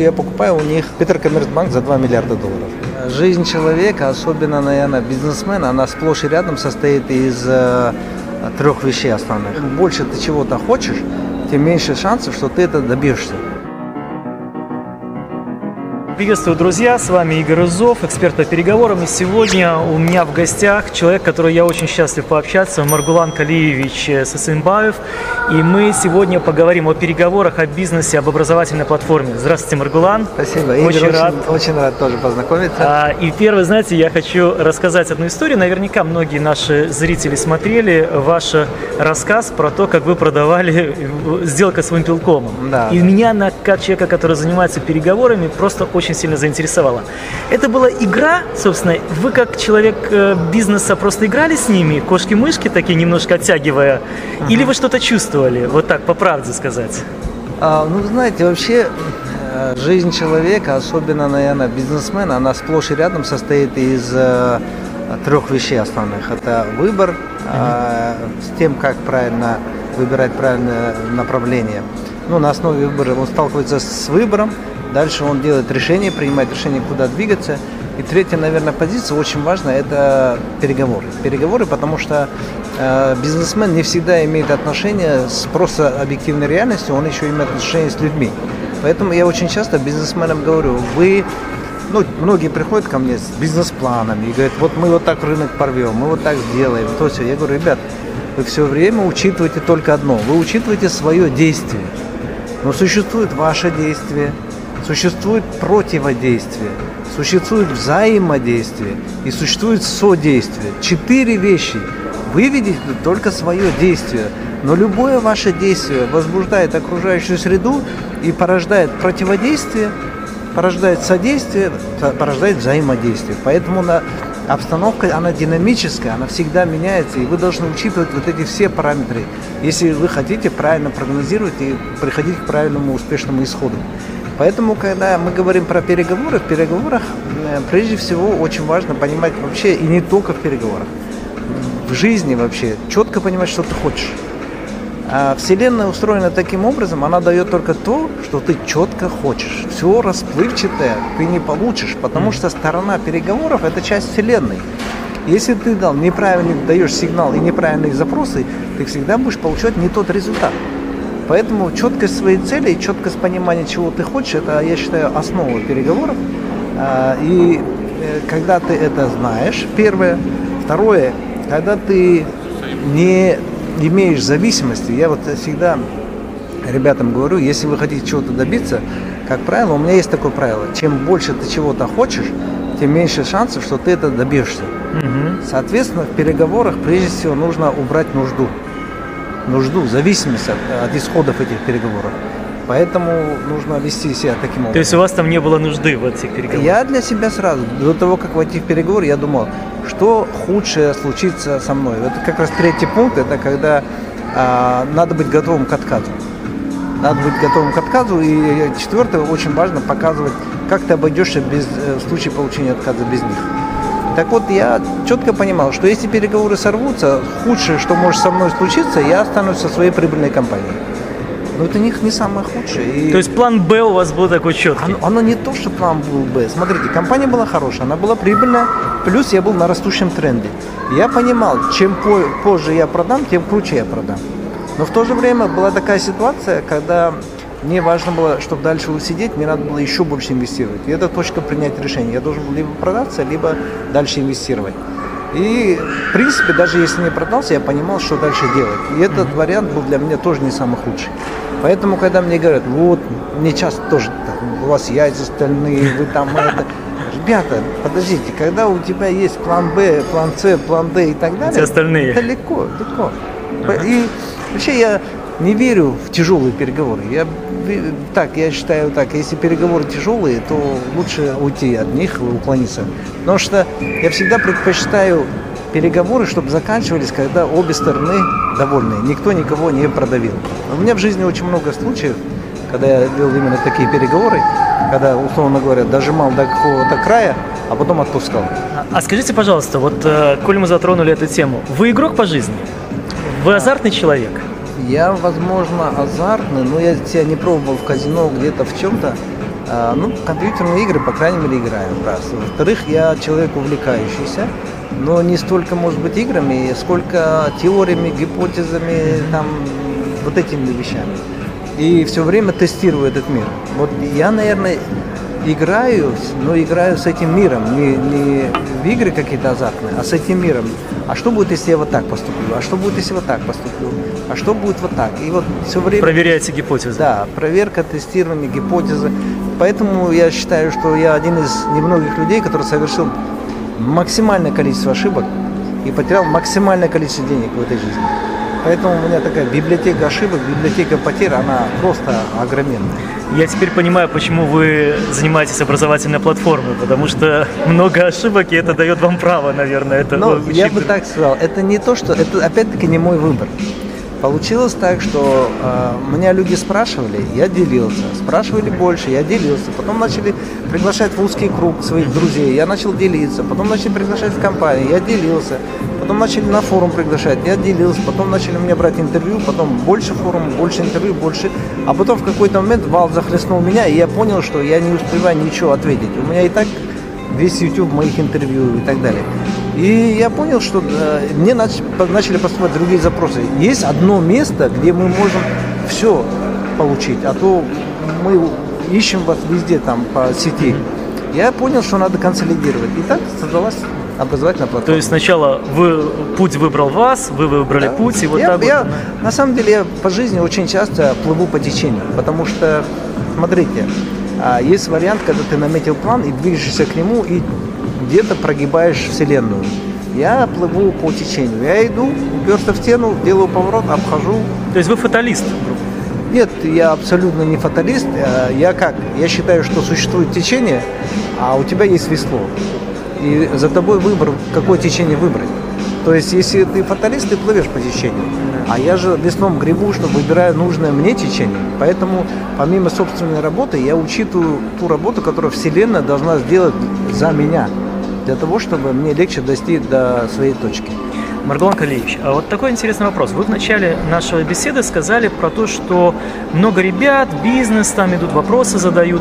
Я покупаю у них Петеркоммерцбанк за 2 миллиарда долларов. Жизнь человека, особенно, наверное, бизнесмена, она сплошь и рядом состоит из трех вещей основных. Чем больше ты чего-то хочешь, тем меньше шансов, что ты это добьешься. Приветствую, друзья, с вами Игорь Рызов, эксперт по переговорам. И сегодня у меня в гостях человек, который я очень счастлив пообщаться, Маргулан Калиевич Сейсембаев. И мы сегодня поговорим о переговорах, о бизнесе, об образовательной платформе. Здравствуйте, Маргулан. Спасибо, Игорь, очень рад тоже познакомиться. И первое, знаете, я хочу рассказать одну историю. Наверняка многие наши зрители смотрели ваш рассказ про то, как вы продавали сделку с Вымпелкомом. Да, и меня, как человека, который занимается переговорами, просто очень сильно заинтересовало. Это была игра, собственно, вы как человек бизнеса просто играли с ними, кошки-мышки такие, немножко оттягивая, или вы что-то чувствовали? Вот так, по правде сказать. Ну, знаете, вообще жизнь человека, особенно, наверное, бизнесмена, она сплошь и рядом состоит из трех вещей основных. Это выбор, с тем, как правильно выбирать правильное направление. Ну, на основе выбора он сталкивается с выбором, дальше он делает решение, принимает решение, куда двигаться. И третья, наверное, позиция очень важная – это переговоры. Переговоры, потому что бизнесмен не всегда имеет отношение с просто объективной реальностью, он еще имеет отношение с людьми. Поэтому я очень часто бизнесменам говорю, многие приходят ко мне с бизнес-планами и говорят, вот мы вот так рынок порвем, мы вот так сделаем, то все. Я говорю, ребят, вы все время учитываете только одно, вы учитываете свое действие. Но существует ваше действие, существует противодействие. Существует взаимодействие и существует содействие. 4 вещи. Вы видите только свое действие. Но любое ваше действие возбуждает окружающую среду и порождает противодействие, порождает содействие, порождает взаимодействие. Поэтому обстановка, она динамическая, она всегда меняется. И вы должны учитывать вот эти все параметры, если вы хотите правильно прогнозировать и приходить к правильному успешному исходу. Поэтому, когда мы говорим про переговоры, в переговорах, прежде всего, очень важно понимать вообще, и не только в переговорах, в жизни вообще, четко понимать, что ты хочешь. А Вселенная устроена таким образом, она дает только то, что ты четко хочешь. Все расплывчатое ты не получишь, потому что сторона переговоров – это часть Вселенной. Если ты даешь сигнал и неправильные запросы, ты всегда будешь получать не тот результат. Поэтому четкость своей цели и четкость понимания, чего ты хочешь, это, я считаю, основа переговоров. И когда ты это знаешь, первое. Второе, когда ты не имеешь зависимости. Я вот всегда ребятам говорю, если вы хотите чего-то добиться, как правило, у меня есть такое правило, чем больше ты чего-то хочешь, тем меньше шансов, что ты это добьешься. Соответственно, в переговорах прежде всего нужно убрать нужду, зависимость от исходов этих переговоров. Поэтому нужно вести себя таким образом. То есть у вас там не было нужды в этих переговорах? Я для себя сразу, до того, как войти в переговор, я думал, что худшее случится со мной. Это как раз третий пункт, это когда надо быть готовым к отказу. Надо быть готовым к отказу. И четвертое, очень важно показывать, как ты обойдешься в случае получения отказа без них. Так вот, я четко понимал, что если переговоры сорвутся, худшее, что может со мной случиться, я останусь со своей прибыльной компанией. Но это не самое худшее. То есть план Б у вас был такой четкий? Оно не то, что план был Б. Смотрите, компания была хорошая, она была прибыльная, плюс я был на растущем тренде. Я понимал, чем позже я продам, тем круче я продам. Но в то же время была такая ситуация, когда мне важно было, чтобы дальше усидеть, мне надо было еще больше инвестировать. И это точка принять решение. Я должен был либо продаться, либо дальше инвестировать. И, в принципе, даже если не продался, я понимал, что дальше делать. И этот вариант был для меня тоже не самый худший. Поэтому, когда мне говорят, вот, мне часто тоже, у вас яйца стальные, вы там это... Ребята, подождите, когда у тебя есть план Б, план С, план Д и так далее, остальные. Это легко. И вообще я не верю в тяжелые переговоры. Я считаю так, если переговоры тяжелые, то лучше уйти от них и уклониться. Потому что я всегда предпочитаю переговоры, чтобы заканчивались, когда обе стороны довольны. Никто никого не продавил. У меня в жизни очень много случаев, когда я делал именно такие переговоры, когда, условно говоря, дожимал до какого-то края, а потом отпускал. А скажите, пожалуйста, вот, коль мы затронули эту тему, вы игрок по жизни? Вы азартный человек? Я, возможно, азартный, но я себя не пробовал в казино где-то в чем-то. Ну, компьютерные игры, по крайней мере, играем, раз. Во-вторых, я человек увлекающийся, но не столько, может быть, играми, сколько теориями, гипотезами, там, вот этими вещами. И все время тестирую этот мир. Вот я, наверное, играю, но играю с этим миром, не в игры какие-то азартные, а с этим миром. А что будет, если я вот так поступлю? А что будет, если вот так поступлю? А что будет вот так? И вот все время... Проверяете гипотезы. Да, проверка, тестирование, гипотезы. Поэтому я считаю, что я один из немногих людей, который совершил максимальное количество ошибок и потерял максимальное количество денег в этой жизни. Поэтому у меня такая библиотека ошибок, библиотека потерь, она просто огроменная. Я теперь понимаю, почему вы занимаетесь образовательной платформой, потому что много ошибок, и это дает вам право, наверное. Это я бы так сказал, это не то, что... Это, опять-таки, не мой выбор. Получилось так, что меня люди спрашивали, я делился. Спрашивали больше, я делился. Потом начали приглашать в узкий круг своих друзей, я начал делиться. Потом начали приглашать в компании, я делился. Потом начали на форум приглашать, я делился. Потом начали у меня брать интервью, потом больше форум, больше интервью, больше. А потом в какой-то момент вал захлестнул меня, и я понял, что я не успеваю ничего ответить. У меня и так весь YouTube моих интервью и так далее. И я понял, что мне начали поступать другие запросы. Есть одно место, где мы можем все получить, а то мы ищем вас везде там по сети. Я понял, что надо консолидировать. И так создалась образовательная платформа. То есть сначала путь выбрал вас, вы выбрали путь, и вот так вот. На самом деле я по жизни очень часто плыву по течению, потому что, смотрите, есть вариант, когда ты наметил план и движешься к нему, и где-то прогибаешь вселенную. Я плыву по течению. Я иду, уперся в стену, делаю поворот, обхожу. То есть вы фаталист? Нет, я абсолютно не фаталист. Я считаю, что существует течение, а у тебя есть весло. И за тобой выбор, какое течение выбрать. То есть, если ты фаталист, ты плывешь по течению. А я же веслом гребу, что выбираю нужное мне течение. Поэтому, помимо собственной работы, я учитываю ту работу, которую вселенная должна сделать за меня, для того, чтобы мне легче дойти до своей точки. Маргулан Калиевич, а вот такой интересный вопрос. Вы в начале нашей беседы сказали про то, что много ребят, бизнес, там идут, вопросы задают.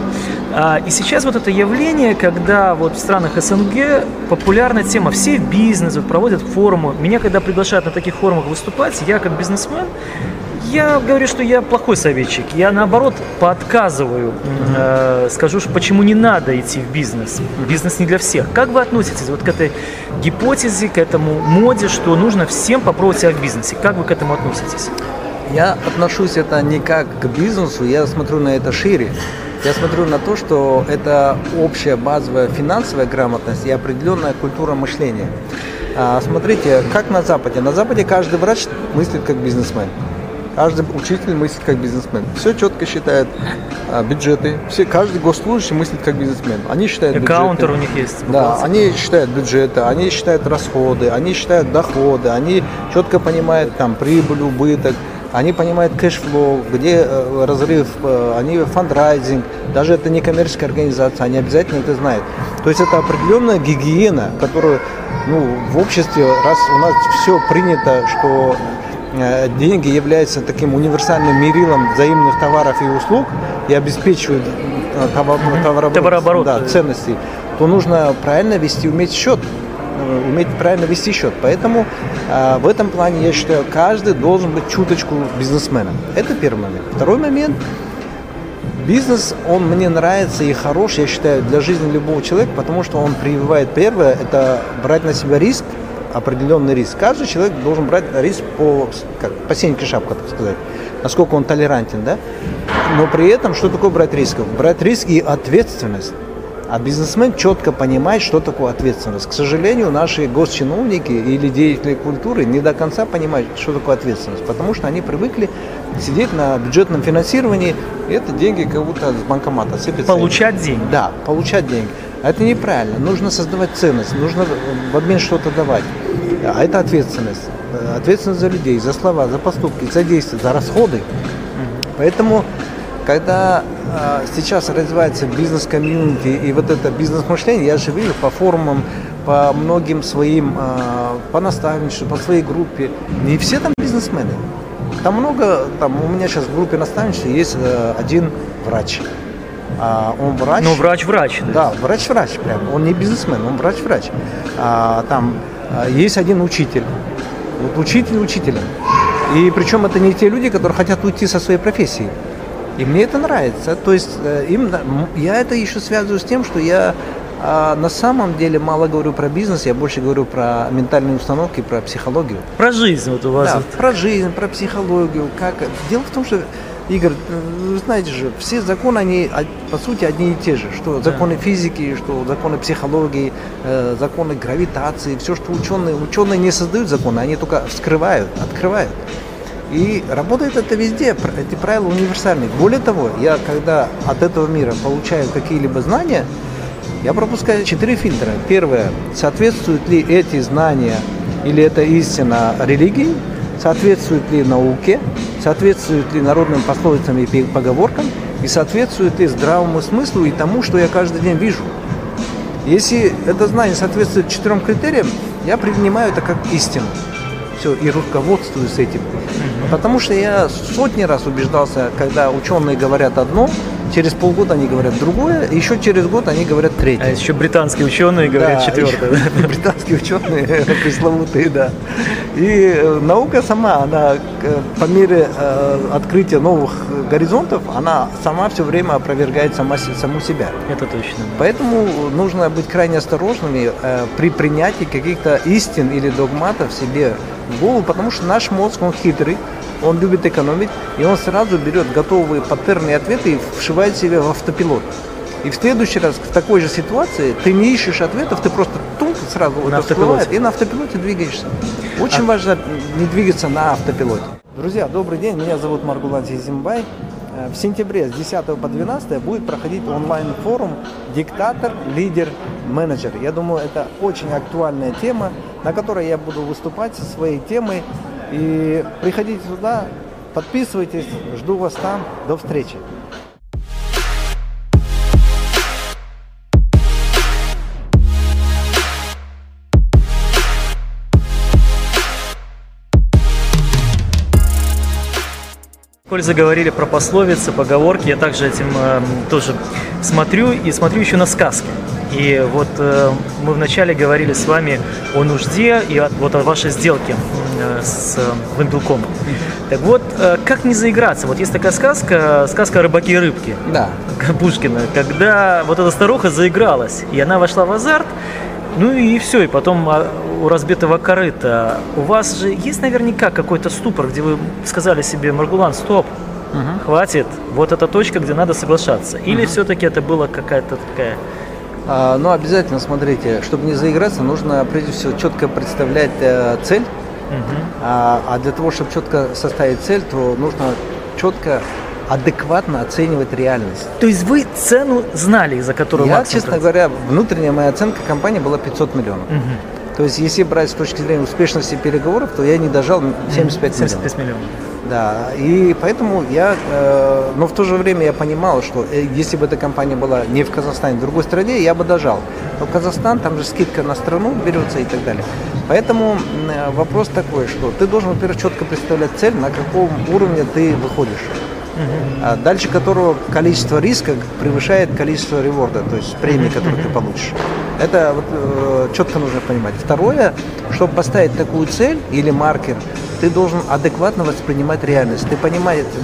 И сейчас вот это явление, когда вот в странах СНГ популярна тема «все в бизнес», вот проводят форумы. Меня, когда приглашают на таких форумах выступать, я как бизнесмен, я говорю, что я плохой советчик. Я, наоборот, поотказываю, скажу, почему не надо идти в бизнес. Бизнес не для всех. Как вы относитесь вот к этой гипотезе, к этому моде, что нужно всем попробовать себя в бизнесе? Как вы к этому относитесь? Я отношусь это не как к бизнесу, я смотрю на это шире. Я смотрю на то, что это общая базовая финансовая грамотность и определенная культура мышления. Смотрите, как на Западе. На Западе каждый врач мыслит как бизнесмен. Каждый учитель мыслит как бизнесмен. Все четко считает бюджеты. Каждый госслужащий мыслит как бизнесмен. Они считают бюджеты. Аккаунтер у них есть. Да, они считают бюджеты, они считают расходы, они считают доходы, они четко понимают там прибыль, убыток, они понимают кэшфлоу, где разрыв, они фандрайзинг. Даже это не коммерческая организация, они обязательно это знают. То есть это определенная гигиена, которую в обществе, раз у нас все принято, что деньги являются таким универсальным мерилом взаимных товаров и услуг и обеспечивают товарооборот, да, ценностей, то нужно правильно вести, уметь правильно вести счет. Поэтому в этом плане я считаю, каждый должен быть чуточку бизнесменом. Это первый момент. Второй момент. Бизнес, он мне нравится и хорош, я считаю, для жизни любого человека, потому что он прививает первое, это брать на себя риск, определенный риск. Каждый человек должен брать риск по сеньке шапка, так сказать, насколько он толерантен, да? Но при этом, что такое брать рисков? Брать риск и ответственность. А бизнесмен четко понимает, что такое ответственность. К сожалению, наши госчиновники или деятели культуры не до конца понимают, что такое ответственность, потому что они привыкли сидеть на бюджетном финансировании, и это деньги как будто с банкомата сыпятся. Получать деньги. Да, получать деньги. Это неправильно. Нужно создавать ценность, нужно в обмен что-то давать. А это ответственность. Ответственность за людей, за слова, за поступки, за действия, за расходы. Поэтому, когда сейчас развивается бизнес-комьюнити и вот это бизнес-мышление, я же вижу по форумам, по многим своим, по наставничеству, по своей группе, не все там бизнесмены. Там у меня сейчас в группе наставничества есть один врач. Он врач. Но врач-врач. Да, врач-врач прям. Он не бизнесмен, он врач-врач. Там есть один учитель. Вот учитель учителя. И причем это не те люди, которые хотят уйти со своей профессии. И мне это нравится. То есть именно я это еще связываю с тем, что я на самом деле мало говорю про бизнес, я больше говорю про ментальные установки, про психологию. Про жизнь вот у вас. Да, вот. Про жизнь, про психологию. Как... Дело в том, что, Игорь, вы знаете же, все законы, они по сути одни и те же. Что законы физики, что законы психологии, законы гравитации, все, что ученые. Ученые не создают законы, они только вскрывают, открывают. И работает это везде, эти правила универсальны. Более того, я когда от этого мира получаю какие-либо знания, я пропускаю 4 фильтра. Первое, соответствуют ли эти знания или это истина религии, соответствует ли науке, соответствует ли народным пословицам и поговоркам, и соответствует ли здравому смыслу и тому, что я каждый день вижу. Если это знание соответствует 4 критериям, я принимаю это как истину. Все, и руководствуюсь этим. Потому что я сотни раз убеждался, когда ученые говорят одно, через полгода они говорят другое, еще через год они говорят третье. А еще британские ученые говорят четвертое. Британские ученые пресловутые, да. И наука сама, она по мере открытия новых горизонтов, она сама все время опровергает саму себя. Это точно. Да. Поэтому нужно быть крайне осторожными при принятии каких-то истин или догматов себе в голову, потому что наш мозг, он хитрый, он любит экономить, и он сразу берет готовые паттерны и ответы и вшивает себя в автопилот. И в следующий раз в такой же ситуации ты не ищешь ответов, ты просто тунк сразу всплывает и на автопилоте двигаешься. Очень важно не двигаться на автопилоте. Друзья, добрый день, меня зовут Маргулан Сейсембаев. В сентябре с 10 по 12 будет проходить онлайн-форум «Диктатор, лидер, менеджер». Я думаю, это очень актуальная тема, на которой я буду выступать со своей темой. И приходите сюда, подписывайтесь, жду вас там, до встречи. Коль заговорили про пословицы, поговорки, я также этим тоже смотрю еще на сказки. И вот мы вначале говорили с вами о нужде и вот о вашей сделке с Вымпелком. Так вот, как не заиграться? Вот есть такая сказка «Рыбаки и рыбки», да, Пушкина, когда вот эта старуха заигралась, и она вошла в азарт, ну и все, и потом у разбитого корыта. У вас же есть наверняка какой-то ступор, где вы сказали себе: Маргулан, стоп, хватит, вот эта точка, где надо соглашаться. Или все-таки это была какая-то такая... Ну, обязательно, смотрите, чтобы не заиграться, нужно прежде всего четко представлять цель. А для того, чтобы четко составить цель, то нужно четко, адекватно оценивать реальность. То есть вы цену знали, за которую... Я, честно говоря, внутренняя моя оценка компании была 500 миллионов. То есть, если брать с точки зрения успешности переговоров, то я не дожал 75 миллионов. Да, и поэтому я, но в то же время я понимал, что если бы эта компания была не в Казахстане, в другой стране, я бы дожал. Но Казахстан, там же скидка на страну берется и так далее. Поэтому вопрос такой, что ты должен, во-первых, четко представлять цель, на каком уровне ты выходишь, дальше которого количество риска превышает количество реворда, то есть премии, которые ты получишь. Это вот, четко нужно понимать. Второе, чтобы поставить такую цель или маркер, ты должен адекватно воспринимать реальность. Ты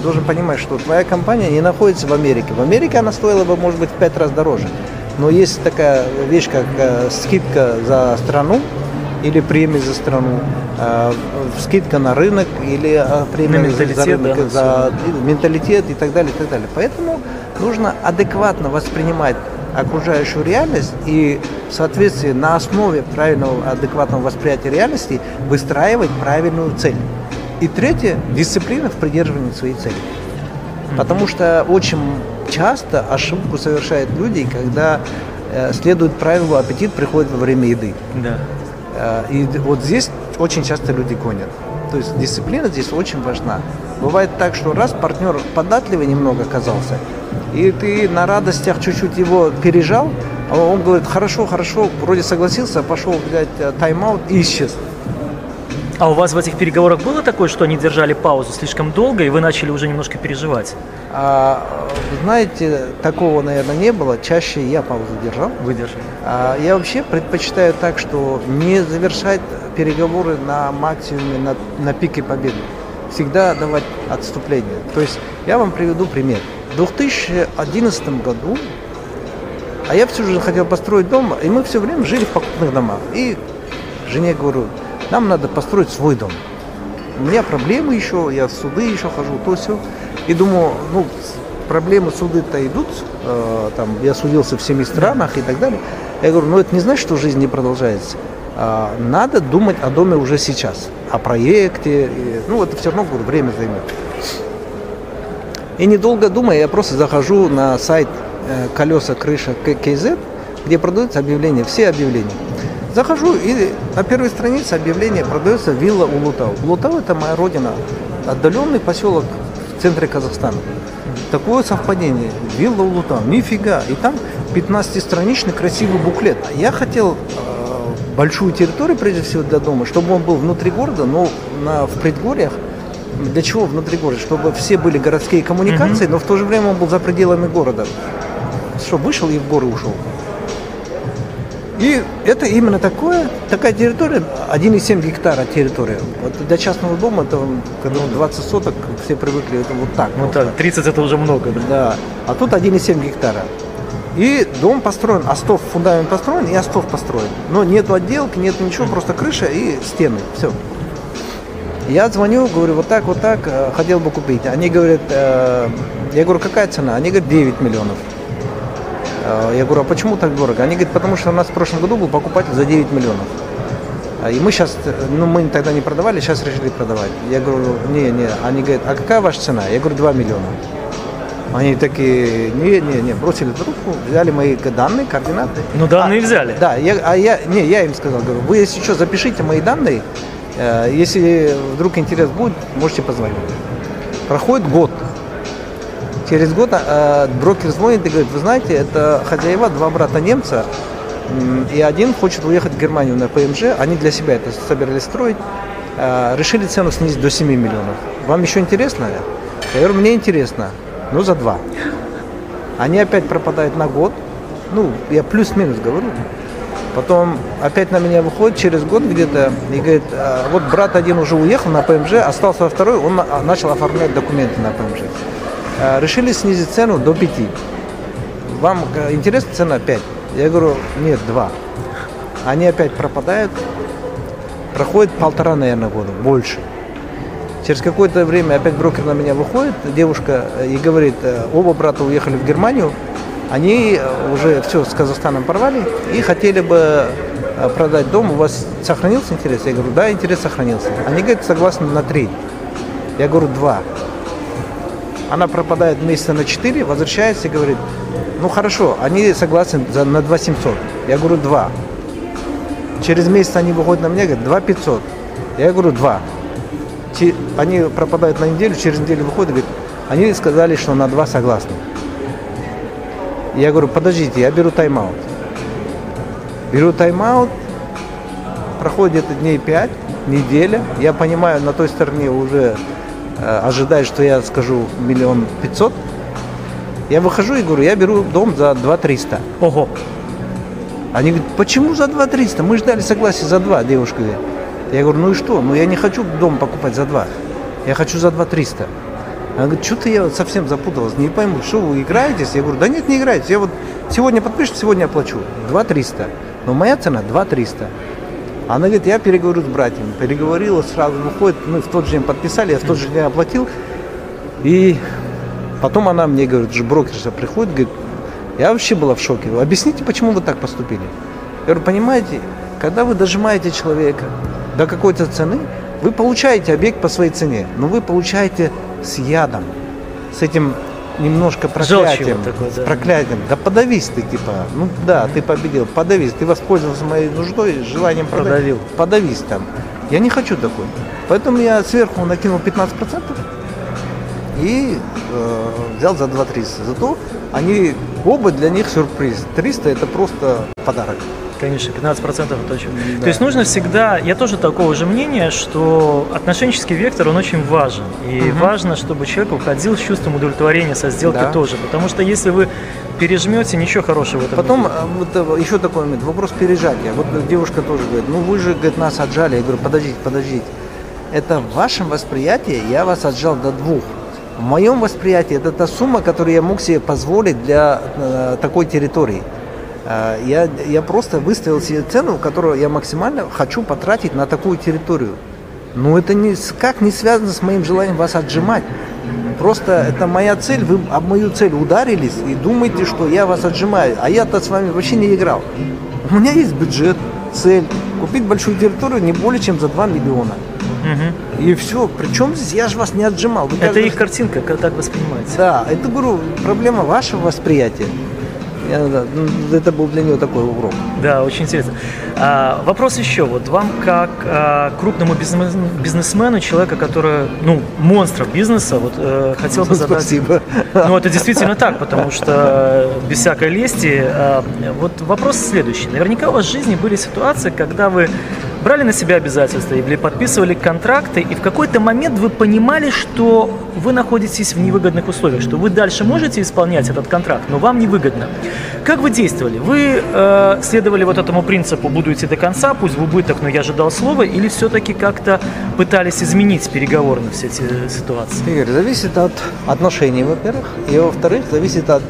должен понимать, что твоя компания не находится в Америке. В Америке она стоила бы, может быть, в 5 раз дороже. Но есть такая вещь, как скидка за страну или премия за страну, скидка на рынок или премия за рынок, да, за менталитет и так далее, и так далее. Поэтому нужно адекватно воспринимать окружающую реальность и в соответствии на основе правильного, адекватного восприятия реальности выстраивать правильную цель. И третье, дисциплина в придерживании своей цели. Потому что очень часто ошибку совершают люди, когда следует правилу «аппетит приходит во время еды». Да. И вот здесь очень часто люди гонят. То есть дисциплина здесь очень важна. Бывает так, что раз партнер податливый немного оказался, и ты на радостях чуть-чуть его пережал, а он говорит: хорошо, хорошо, вроде согласился, пошел взять тайм-аут и исчез. А у вас в этих переговорах было такое, что они держали паузу слишком долго, и вы начали уже немножко переживать? Знаете, такого, наверное, не было. Чаще я паузу держал. Вы держали. Я вообще предпочитаю так, что не завершать переговоры на максимуме, на пике победы. Всегда давать отступление. То есть я вам приведу пример. В 2011 году, а я все же хотел построить дом, и мы все время жили в покупных домах. И жене говорю, нам надо построить свой дом. У меня проблемы еще, я в суды еще хожу, то все. И думаю, ну, проблемы суды-то идут, там, я судился в 7 странах и так далее. Я говорю, ну это не значит, что жизнь не продолжается. Надо думать о доме уже сейчас, о проекте, и, ну это все равно, говорю, время займет. И недолго думая, я просто захожу на сайт колеса крыша КЗ, где продаются объявления, все объявления. Захожу, и на первой странице объявления продается вилла Улутау. Улутау – это моя родина, отдаленный поселок в центре Казахстана. Такое совпадение, вилла Улутау, нифига. И там 15-страничный красивый буклет. Я хотел большую территорию, прежде всего, для дома, чтобы он был внутри города, но в предгорьях. Для чего внутри города? Чтобы все были городские коммуникации, но в то же время он был за пределами города. Чтобы вышел и в горы ушел. И это именно такая территория, 1,7 гектара территория. Вот для частного дома это 20 соток, все привыкли, это вот так. Ну так, 30 это уже много, да? Да, а тут 1,7 гектара. И дом построен, остов, фундамент построен и остов построен. Но нету отделки, нет ничего, просто крыша и стены, все. Я звоню, говорю, вот так, хотел бы купить. Они говорят, я говорю, какая цена? Они говорят, 9 миллионов. Я говорю, а почему так дорого? Они говорят, потому что у нас в прошлом году был покупатель за 9 миллионов. И мы сейчас, ну мы тогда не продавали, сейчас решили продавать. Я говорю, не. Они говорят, а какая ваша цена? Я говорю, 2 миллиона. Они такие, не, бросили трубку, взяли мои данные, координаты. Ну данные взяли. Да, я им сказал, говорю, вы если что, запишите мои данные, если вдруг интерес будет, можете позвонить. Проходит год. Через год брокер звонит и говорит, вы знаете, это хозяева, 2 брата немца, и один хочет уехать в Германию на ПМЖ, они для себя это собирались строить, решили цену снизить до 7 миллионов. Вам еще интересно? Я говорю, мне интересно, но за 2. Они опять пропадают на год, ну, я плюс-минус говорю. Потом опять на меня выходит через год где-то и говорит, вот брат один уже уехал на ПМЖ, остался второй, он начал оформлять документы на ПМЖ. Решили снизить цену до 5. Вам интересна цена 5? Я говорю, нет, 2. Они опять пропадают. Проходит 1,5, наверное, года, больше. Через какое-то время опять брокер на меня выходит, девушка, и говорит, оба брата уехали в Германию, они уже все с Казахстаном порвали и хотели бы продать дом. У вас сохранился интерес? Я говорю, да, интерес сохранился. Они говорят, согласны на 3. Я говорю, 2. Она пропадает месяца на 4, возвращается и говорит, ну хорошо, они согласны на 2,700. Я говорю, 2. Через месяц они выходят на меня и говорят, 2,500. Я говорю, 2. Они пропадают на неделю, через неделю выходят и говорят, они сказали, что на 2 согласны. Я говорю, подождите, я беру тайм-аут. Беру тайм-аут, проходит дней 5, неделя, я понимаю, на той стороне уже... ожидает, что я скажу 1 500 000. Я выхожу и говорю, я беру дом за 2 300. Ого. Они говорят, почему за 2 300? Мы ждали согласия за 2, девушка говорит. Я говорю, ну и что? Ну я не хочу дом покупать за 2. Я хочу за 2 300. Она говорит, что-то я совсем запуталась, не пойму, что вы играетесь? Я говорю, да нет, не играетесь. Я вот сегодня подпишу, сегодня оплачу. 2 300. Но моя цена 2 300. Она говорит, я переговорю с братьями. Переговорила, сразу выходит, мы в тот же день подписали, я в тот же день оплатил. И потом она мне говорит, брокерша приходит, говорит, я вообще была в шоке. Объясните, почему вы так поступили? Я говорю, понимаете, когда вы дожимаете человека до какой-то цены, вы получаете объект по своей цене, но вы получаете с ядом, с этим немножко проклятием. Такой, да. Проклятием. Да подавись ты, типа. Ну да, ты победил, подавись. Ты воспользовался моей нуждой, желанием продавил. Подавись там. Я не хочу такой. Поэтому я сверху накинул 15% и взял за 2 300. Зато они, оба для них сюрприз. 300 это просто подарок. Конечно, 15% это очень... Да. То есть нужно всегда, я тоже такого же мнения, что отношенческий вектор, он очень важен. И важно, чтобы человек уходил с чувством удовлетворения со сделки тоже. Потому что если вы пережмете, ничего хорошего в этом нет. Потом еще такой момент, вопрос пережатия. Вот девушка тоже говорит, ну вы же, говорит, нас отжали. Я говорю, подождите. Это в вашем восприятии я вас отжал до 2. В моем восприятии это та сумма, которую я мог себе позволить для такой территории. Я просто выставил себе цену, которую я максимально хочу потратить на такую территорию. Но это никак не связано с моим желанием вас отжимать. Просто это моя цель, вы об мою цель ударились и думаете, что я вас отжимаю. А я-то с вами вообще не играл. У меня есть бюджет, цель, купить большую территорию не более чем за 2 миллиона. И все. Причем здесь я же вас не отжимал. Вы это их картинка, как так воспринимается. Да, это, говорю, проблема вашего восприятия. Это был для нее такой урок. Да, очень интересно. Вопрос еще. Вот вам как крупному бизнесмену, человека, который, ну, монстр бизнеса, вот хотел бы задать... Спасибо. Ну, это действительно так, потому что без всякой лести. Вот вопрос следующий. Наверняка у вас в жизни были ситуации, когда вы брали на себя обязательства или подписывали контракты, и в какой-то момент вы понимали, что вы находитесь в невыгодных условиях, что вы дальше можете исполнять этот контракт, но вам невыгодно. Как вы действовали? Вы следовали вот этому принципу «буду идти до конца, пусть в убыток, но я же дал слово», или все-таки как-то пытались изменить переговорно все эти ситуации? Игорь, зависит от отношений, во-первых, и, во-вторых, зависит от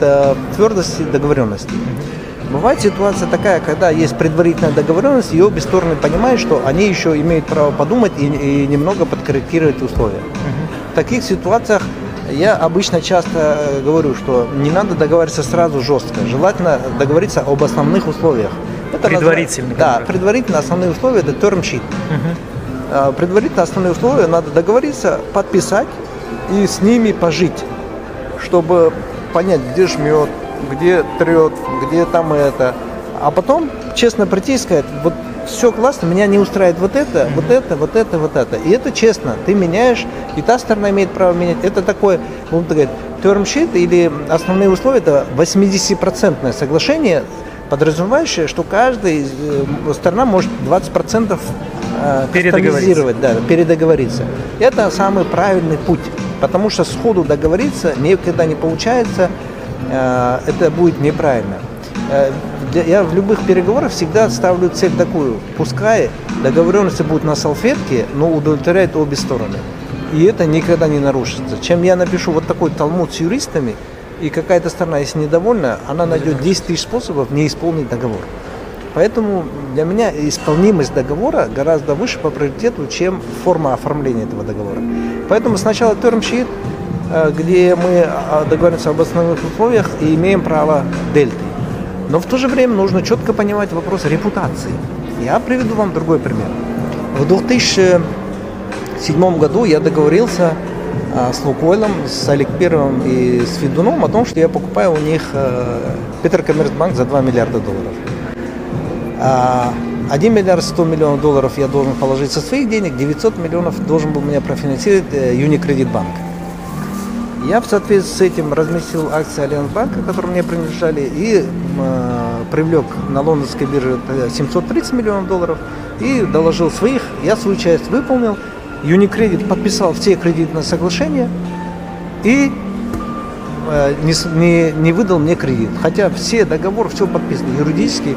твердости договоренности. Бывает ситуация такая, когда есть предварительная договоренность, и обе стороны понимают, что они еще имеют право подумать и немного подкорректировать условия. В таких ситуациях я обычно часто говорю, что не надо договариваться сразу жестко, желательно договориться об основных условиях. Это предварительно. Да, предварительно основные условия – это term sheet. Предварительно основные условия надо договориться, подписать и с ними пожить, чтобы понять, где жмет, где трет, где там это. А потом честно прийти и сказать, вот все классно, меня не устраивает вот это, вот это, вот это, вот это. И это честно, ты меняешь, и та сторона имеет право менять. Это такое, будем говорить, term sheet или основные условия, это 80% соглашение, подразумевающее, что каждая сторона может 20% передоговориться. Да, передоговориться. Это самый правильный путь, потому что сходу договориться никогда не получается. Это будет неправильно. Я в любых переговорах всегда ставлю цель такую: пускай договоренности будут на салфетке, но удовлетворяют обе стороны. И это никогда не нарушится. Чем я напишу вот такой талмуд с юристами, и какая-то сторона, если недовольна, она найдет 10 тысяч способов не исполнить договор. Поэтому для меня исполнимость договора гораздо выше по приоритету, чем форма оформления этого договора. Поэтому сначала term sheet, где мы договоримся об основных условиях и имеем право дельты. Но в то же время нужно четко понимать вопрос репутации. Я приведу вам другой пример. В 2007 году я договорился с Лукойлом, с Алекперовым и с Федуном о том, что я покупаю у них Петеркоммерцбанк за 2 миллиарда долларов. 1 миллиард 100 миллионов долларов я должен положить со своих денег, 900 миллионов должен был меня профинансировать Юникредит Банк. Я в соответствии с этим разместил акции Альянс Банка, которые мне принадлежали, и привлек на лондонской бирже 730 миллионов долларов и доложил своих. Я свою часть выполнил, Юникредит подписал все кредитные соглашения и не выдал мне кредит. Хотя все договоры, все подписано юридически.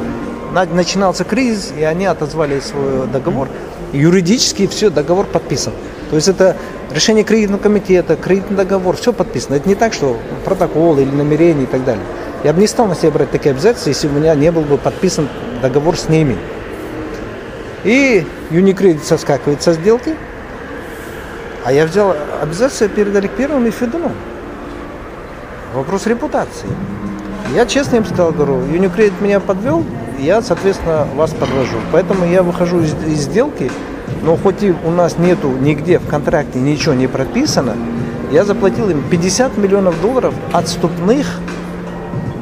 Начинался кризис, и они отозвали свой договор. Юридически все, договор подписан. То есть это решение кредитного комитета, кредитный договор, все подписано. Это не так, что протокол или намерение и так далее. Я бы не стал на себя брать такие обязательства, если у меня не был бы подписан договор с ними. И Юникредит соскакивает со сделки, а я взял обязательства перед Алекперовым и Федуном. Вопрос репутации. Я честно им сказал, говорю, Юникредит меня подвел, я, соответственно, вас подвожу. Поэтому я выхожу из сделки. Но хоть и у нас нету нигде в контракте ничего не прописано, я заплатил им 50 миллионов долларов отступных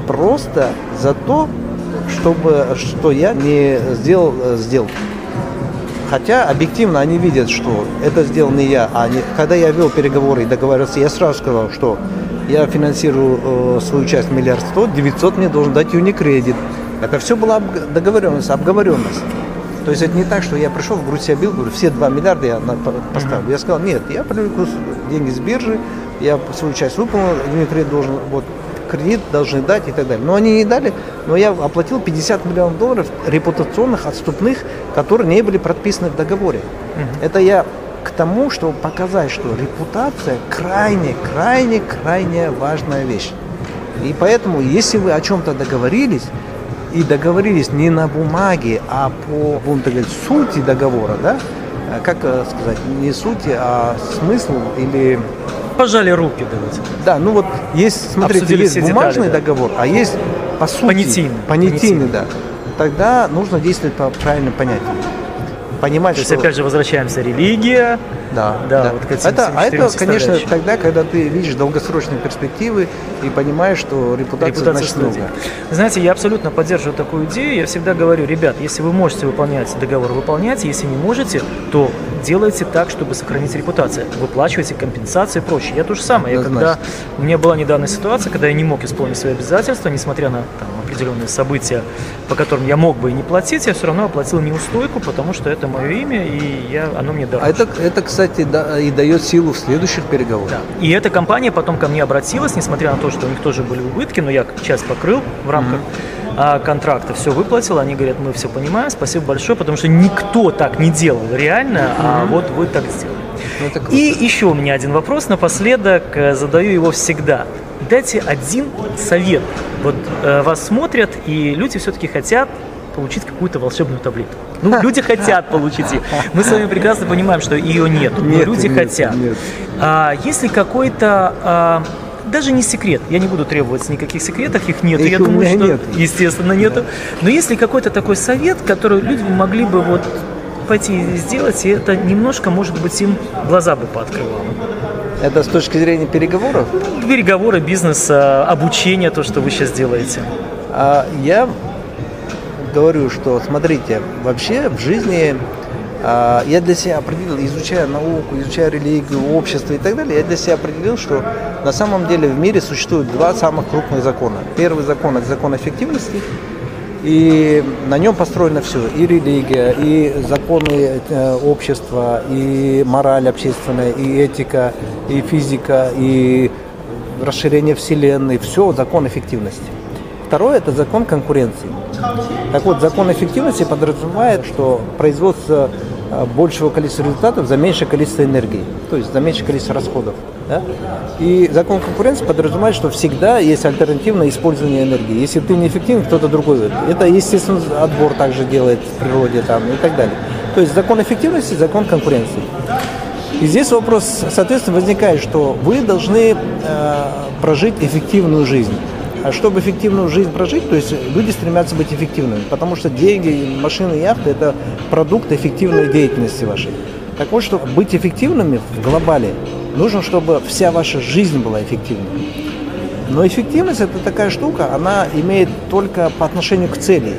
просто за то, что я не сделал сделку. Хотя объективно они видят, что это сделал не я. Когда я вел переговоры и договаривался, я сразу сказал, что я финансирую свою часть 1 миллиард 100, 900 мне должен дать Юникредит. Это все была договоренность, обговоренность. То есть это не так, что я пришел, в грудь себя бил, говорю, все 2 миллиарда я поставлю. Я сказал, нет, я привлеку деньги с биржи, я свою часть выполнил, Юникредит должен, вот, кредит должны дать и так далее. Но они не дали, но я оплатил 50 миллионов долларов репутационных, отступных, которые не были прописаны в договоре. Это я к тому, чтобы показать, что репутация крайне важная вещь. И поэтому, если вы о чем-то договорились, и договорились не на бумаге, а по, будем так говорить, сути договора, да? Как сказать, не сути, а смысл или... Пожали руки, давайте. Да, ну вот есть, смотрите, обсудили, есть бумажный детали, да, договор, а есть по сути. Понятийный, да. Тогда нужно действовать по правильным понятиям. Понимать, то что... есть, опять же, возвращаемся, религия. Да. Вот это, конечно, тогда, когда ты видишь долгосрочные перспективы и понимаешь, что репутация много. Знаете, я абсолютно поддерживаю такую идею. Я всегда говорю, ребят, если вы можете выполнять договор, выполняйте. Если не можете, то делайте так, чтобы сохранить репутацию. Выплачивайте компенсации и прочее. Я то же самое. Когда у меня была недавняя ситуация, когда я не мог исполнить свои обязательства, несмотря на там определенные события, по которым я мог бы и не платить, я все равно оплатил неустойку, потому что это мое имя, и оно мне дороже. А это, кстати, да, и дает силу в следующих переговорах. Да. И эта компания потом ко мне обратилась, несмотря на то, что у них тоже были убытки, но я часть покрыл в рамках контракта, все выплатил. Они говорят, мы все понимаем, спасибо большое, потому что никто так не делал реально, а вот вы так сделали. Ну, и еще у меня один вопрос напоследок, задаю его всегда. Дайте один совет. Вот вас смотрят, и люди все-таки хотят получить какую-то волшебную таблетку. Ну, люди хотят получить ее. Мы с вами прекрасно понимаем, что ее нет. Но люди хотят. Есть ли какой-то... даже не секрет, я не буду требовать никаких секретов, их нет, я думаю, что нету. Естественно, нету. Да. Но есть ли какой-то такой совет, который люди могли бы вот пойти и сделать, и это немножко, может быть, им глаза бы пооткрывало? Это с точки зрения переговоров? Переговоры, бизнеса, обучение, то, что вы сейчас делаете. Я говорю, что, смотрите, вообще в жизни я для себя определил, изучая науку, изучая религию, общество и так далее, я для себя определил, что на самом деле в мире существует 2 самых крупных закона. Первый закон – это закон эффективности, и на нем построено все, и религия, и законы общества, и мораль общественная, и этика, и физика, и расширение вселенной, все закон эффективности. Второе – это закон конкуренции. Так вот, закон эффективности подразумевает, что производство большего количества результатов за меньшее количество энергии, то есть за меньшее количество расходов. Да? И закон конкуренции подразумевает, что всегда есть альтернативное использование энергии. Если ты неэффективен, кто-то другой. Это, естественно, отбор также делает в природе там, и так далее. То есть закон эффективности – закон конкуренции. И здесь вопрос, соответственно, возникает, что вы должны прожить эффективную жизнь. А чтобы эффективную жизнь прожить, то есть люди стремятся быть эффективными, потому что деньги, машины, яхты – это продукт эффективной деятельности вашей. Так вот, чтобы быть эффективными в глобале, нужно, чтобы вся ваша жизнь была эффективной. Но эффективность – это такая штука, она имеет только по отношению к цели.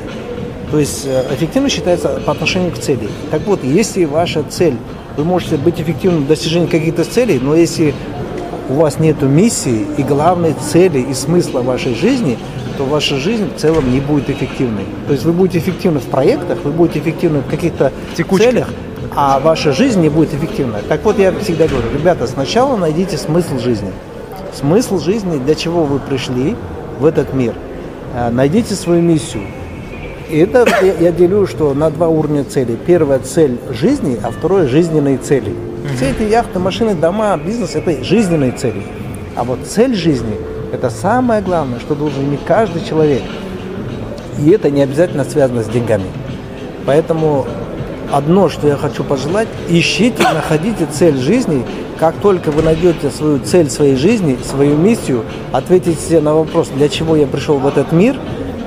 То есть эффективность считается по отношению к цели. Так вот, если ваша цель, вы можете быть эффективным в достижении каких-то целей, но если у вас нет миссии и главной цели и смысла вашей жизни, то ваша жизнь в целом не будет эффективной. То есть вы будете эффективны в проектах, вы будете эффективны в каких-то целях, а ваша жизнь не будет эффективна. Так вот, я всегда говорю, ребята, сначала найдите смысл жизни. Смысл жизни, для чего вы пришли в этот мир. Найдите свою миссию. И это я делю, что на 2 уровня цели. Первая цель жизни, а вторая жизненные цели. Все эти яхты, машины, дома, бизнес – это жизненные цели. А вот цель жизни – это самое главное, что должен иметь каждый человек. И это не обязательно связано с деньгами. Поэтому одно, что я хочу пожелать – ищите, находите цель жизни. Как только вы найдете свою цель своей жизни, свою миссию, ответите себе на вопрос, для чего я пришел в этот мир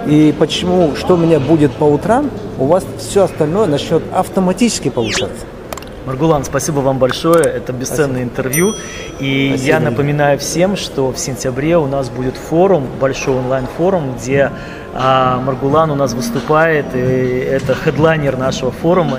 и почему, что меня будет по утрам, у вас все остальное начнет автоматически получаться. Маргулан, спасибо вам большое, это бесценное интервью. И я напоминаю всем, что в сентябре у нас будет форум, большой онлайн-форум, где Маргулан у нас выступает, и это хедлайнер нашего форума.